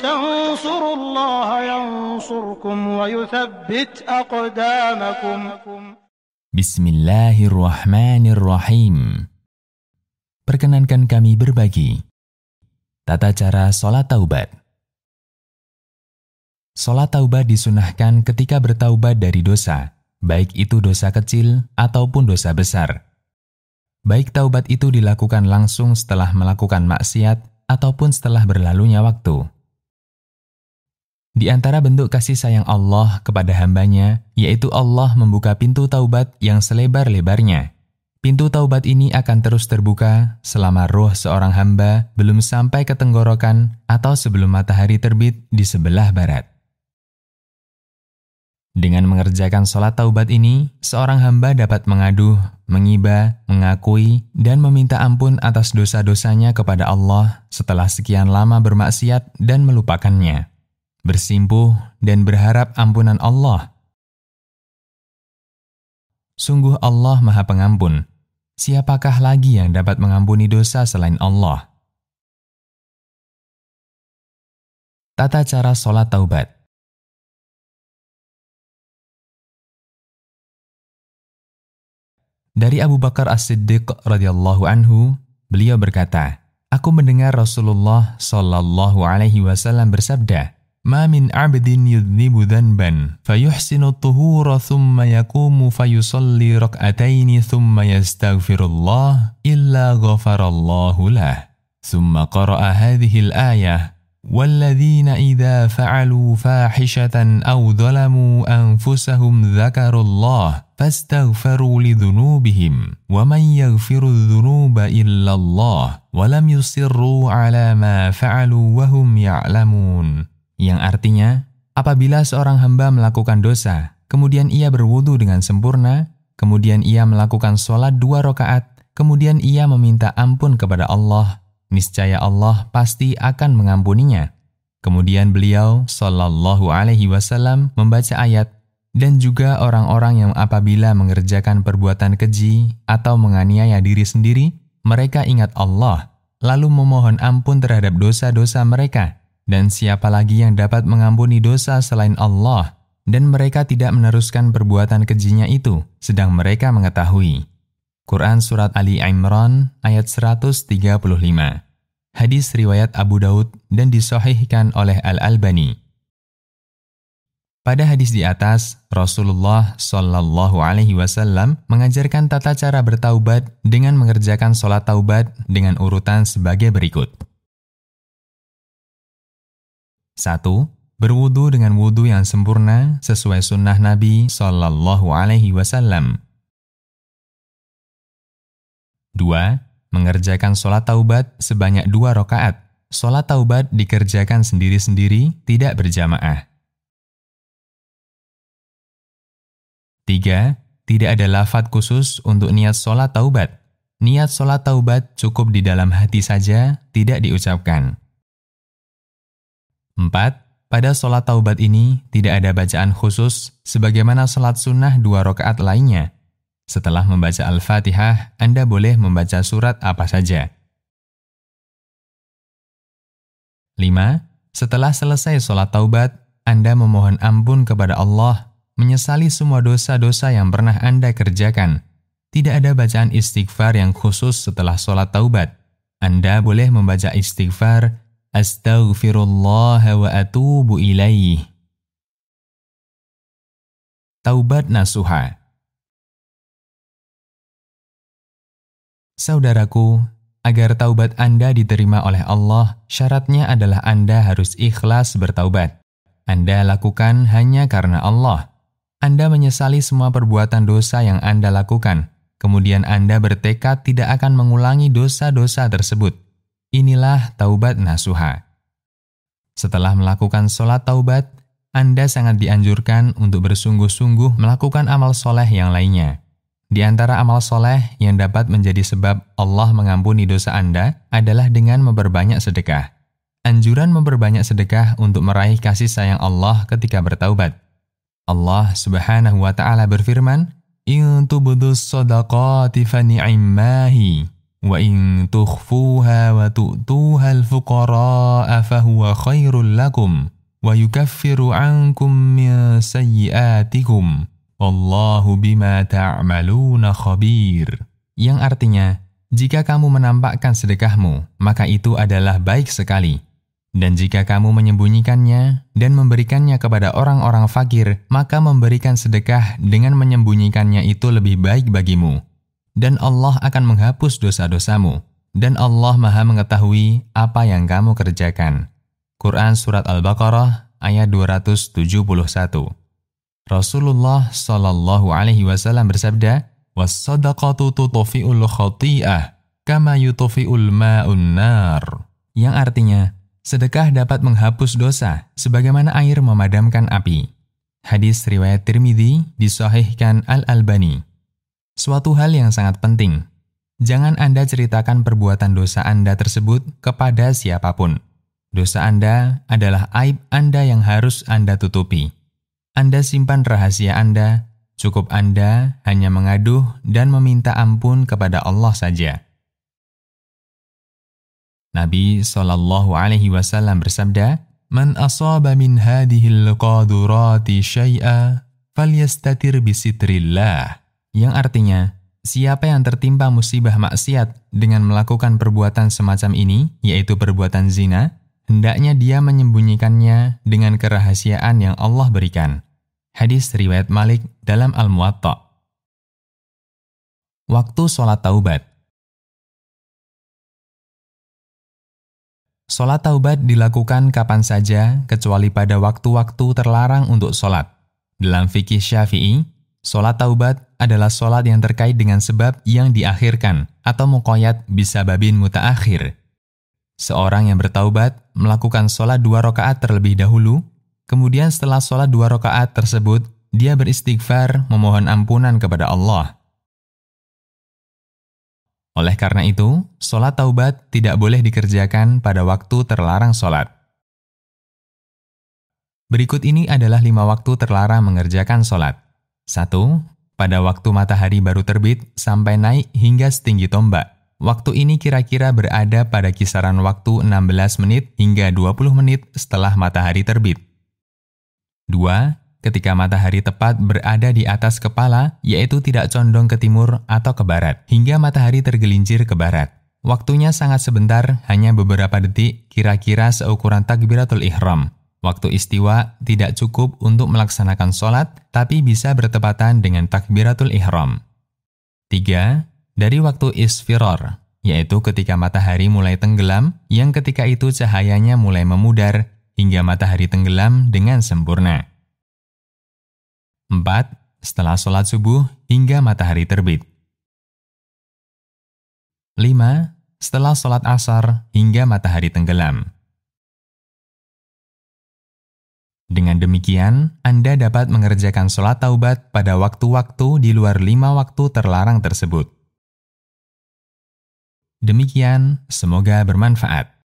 تنصروا الله ينصركم ويثبت أقدامكم. بسم الله الرحمن الرحيم. Perkenankan kami berbagi. Tata cara sholat taubat. Sholat taubat disunahkan ketika bertaubat dari dosa, baik itu dosa kecil ataupun dosa besar. Baik taubat itu dilakukan langsung setelah melakukan maksiat ataupun setelah berlalunya waktu. Di antara bentuk kasih sayang Allah kepada hambanya, yaitu Allah membuka pintu taubat yang selebar-lebarnya. Pintu taubat ini akan terus terbuka selama ruh seorang hamba belum sampai ke tenggorokan atau sebelum matahari terbit di sebelah barat. Dengan mengerjakan sholat taubat ini, seorang hamba dapat mengaduh, mengiba, mengakui, dan meminta ampun atas dosa-dosanya kepada Allah setelah sekian lama bermaksiat dan melupakannya, bersimpuh dan berharap ampunan Allah. Sungguh Allah Maha Pengampun. Siapakah lagi yang dapat mengampuni dosa selain Allah? Tata cara sholat taubat. Dari Abu Bakar As-Siddiq radhiyallahu anhu, beliau berkata, "Aku mendengar Rasulullah shallallahu alaihi wasallam bersabda, 'Ma min 'abdin yudhnibu dhanban fayuhsinu tuhura thumma yaqumu fayusalli rak'ataini thumma yastaghfirullah illa ghafarallahu lah. Thumma qara'a hadhihi al-ayah, walladzina idza fa'alu fahishatan aw dhalamu anfusahum dzakarullah fastaghfiru lidhunubihim wa man yaghfiru dhunuba illallah wa lam yusirru 'ala ma fa'alu wa hum ya'lamun." Yang artinya, apabila seorang hamba melakukan dosa, kemudian ia berwudu dengan sempurna, kemudian ia melakukan sholat 2 rakaat, kemudian ia meminta ampun kepada Allah, niscaya Allah pasti akan mengampuninya. Kemudian beliau Shallallahu alaihi wasallam membaca ayat, "Dan juga orang-orang yang apabila mengerjakan perbuatan keji atau menganiaya diri sendiri, mereka ingat Allah, lalu memohon ampun terhadap dosa-dosa mereka. Dan siapa lagi yang dapat mengampuni dosa selain Allah? Dan mereka tidak meneruskan perbuatan kejinya itu, sedang mereka mengetahui." Quran Surat Ali Imran ayat 135. Hadis riwayat Abu Daud dan disahihkan oleh Al-Albani. Pada hadis di atas, Rasulullah Shallallahu alaihi wasallam mengajarkan tata cara bertaubat dengan mengerjakan sholat taubat dengan urutan sebagai berikut. 1. Berwudu dengan wudu yang sempurna sesuai sunnah Nabi Shallallahu alaihi wasallam. 2. Mengerjakan sholat taubat sebanyak 2 rakaat. Sholat taubat dikerjakan sendiri-sendiri, tidak berjamaah. 3. Tidak ada lafadz khusus untuk niat sholat taubat. Niat sholat taubat cukup di dalam hati saja, tidak diucapkan. 4. Pada sholat taubat ini tidak ada bacaan khusus sebagaimana sholat sunnah 2 rakaat lainnya. Setelah membaca Al-Fatihah, Anda boleh membaca surat apa saja. 5. Setelah selesai sholat taubat, Anda memohon ampun kepada Allah, menyesali semua dosa-dosa yang pernah Anda kerjakan. Tidak ada bacaan istighfar yang khusus setelah sholat taubat. Anda boleh membaca istighfar, "Astaghfirullah wa atubu ilaih." Taubat nasuha. Saudaraku, agar taubat Anda diterima oleh Allah, syaratnya adalah Anda harus ikhlas bertaubat. Anda lakukan hanya karena Allah. Anda menyesali semua perbuatan dosa yang Anda lakukan. Kemudian Anda bertekad tidak akan mengulangi dosa-dosa tersebut. Inilah taubat nasuha. Setelah melakukan sholat taubat, Anda sangat dianjurkan untuk bersungguh-sungguh melakukan amal soleh yang lainnya. Di antara amal soleh yang dapat menjadi sebab Allah mengampuni dosa Anda adalah dengan memperbanyak sedekah. Anjuran memperbanyak sedekah untuk meraih kasih sayang Allah ketika bertaubat. Allah Subhanahu wa ta'ala berfirman, "In tubdus shadaqati fa ni'ammahi وَإِن تُخْفُوهَا وَتُؤْتُوهَا الْفُقَرَاءَ فَهُوَ خَيْرٌ لَكُمْ وَيُكَفِّرُ عَنْكُمْ مِنْ سَيِّئَاتِكُمْ وَاللَّهُ بِمَا تَعْمَلُونَ خَبِيرٌ. Yang artinya, jika kamu menampakkan sedekahmu, maka itu adalah baik sekali. Dan jika kamu menyembunyikannya dan memberikannya kepada orang-orang fakir, maka memberikan sedekah dengan menyembunyikannya itu lebih baik bagimu. Dan Allah akan menghapus dosa-dosamu. Dan Allah Maha mengetahui apa yang kamu kerjakan. Quran Surat Al-Baqarah ayat 271. Rasulullah SAW bersabda, "Was-sadaqatu tutfi'ul khati'ah kama yutfi'ul ma'un nar." Yang artinya, sedekah dapat menghapus dosa sebagaimana air memadamkan api. Hadis riwayat Tirmidzi, disahihkan Al-Albani. Suatu hal yang sangat penting, jangan Anda ceritakan perbuatan dosa Anda tersebut kepada siapapun. Dosa Anda adalah aib Anda yang harus Anda tutupi. Anda simpan rahasia Anda, cukup Anda hanya mengaduh dan meminta ampun kepada Allah saja. Nabi SAW bersabda, "Man asaba min hadihil qadurati syai'a falyastatir bisitrillah." Yang artinya, siapa yang tertimpa musibah maksiat dengan melakukan perbuatan semacam ini, yaitu perbuatan zina, hendaknya dia menyembunyikannya dengan kerahasiaan yang Allah berikan. Hadis riwayat Malik dalam Al-Muwatta. Waktu sholat taubat. Sholat taubat dilakukan kapan saja, kecuali pada waktu-waktu terlarang untuk sholat. Dalam fikih Syafi'i, sholat taubat adalah sholat yang terkait dengan sebab yang diakhirkan atau muqayyad bisababin mutaakhir. Seorang yang bertaubat melakukan sholat 2 rakaat terlebih dahulu, kemudian setelah sholat 2 rakaat tersebut, dia beristighfar memohon ampunan kepada Allah. Oleh karena itu, sholat taubat tidak boleh dikerjakan pada waktu terlarang sholat. Berikut ini adalah 5 waktu terlarang mengerjakan sholat. 1. Pada waktu matahari baru terbit sampai naik hingga setinggi tombak. Waktu ini kira-kira berada pada kisaran waktu 16 menit hingga 20 menit setelah matahari terbit. 2. Ketika matahari tepat berada di atas kepala, yaitu tidak condong ke timur atau ke barat, hingga matahari tergelincir ke barat. Waktunya sangat sebentar, hanya beberapa detik, kira-kira seukuran takbiratul ihram. Waktu istiwa tidak cukup untuk melaksanakan sholat, tapi bisa bertepatan dengan takbiratul ihram. 3. Dari waktu isfiror, yaitu ketika matahari mulai tenggelam, yang ketika itu cahayanya mulai memudar, hingga matahari tenggelam dengan sempurna. 4. Setelah sholat subuh hingga matahari terbit. 5. Setelah sholat asar hingga matahari tenggelam. Dengan demikian, Anda dapat mengerjakan sholat taubat pada waktu-waktu di luar 5 waktu terlarang tersebut. Demikian, semoga bermanfaat.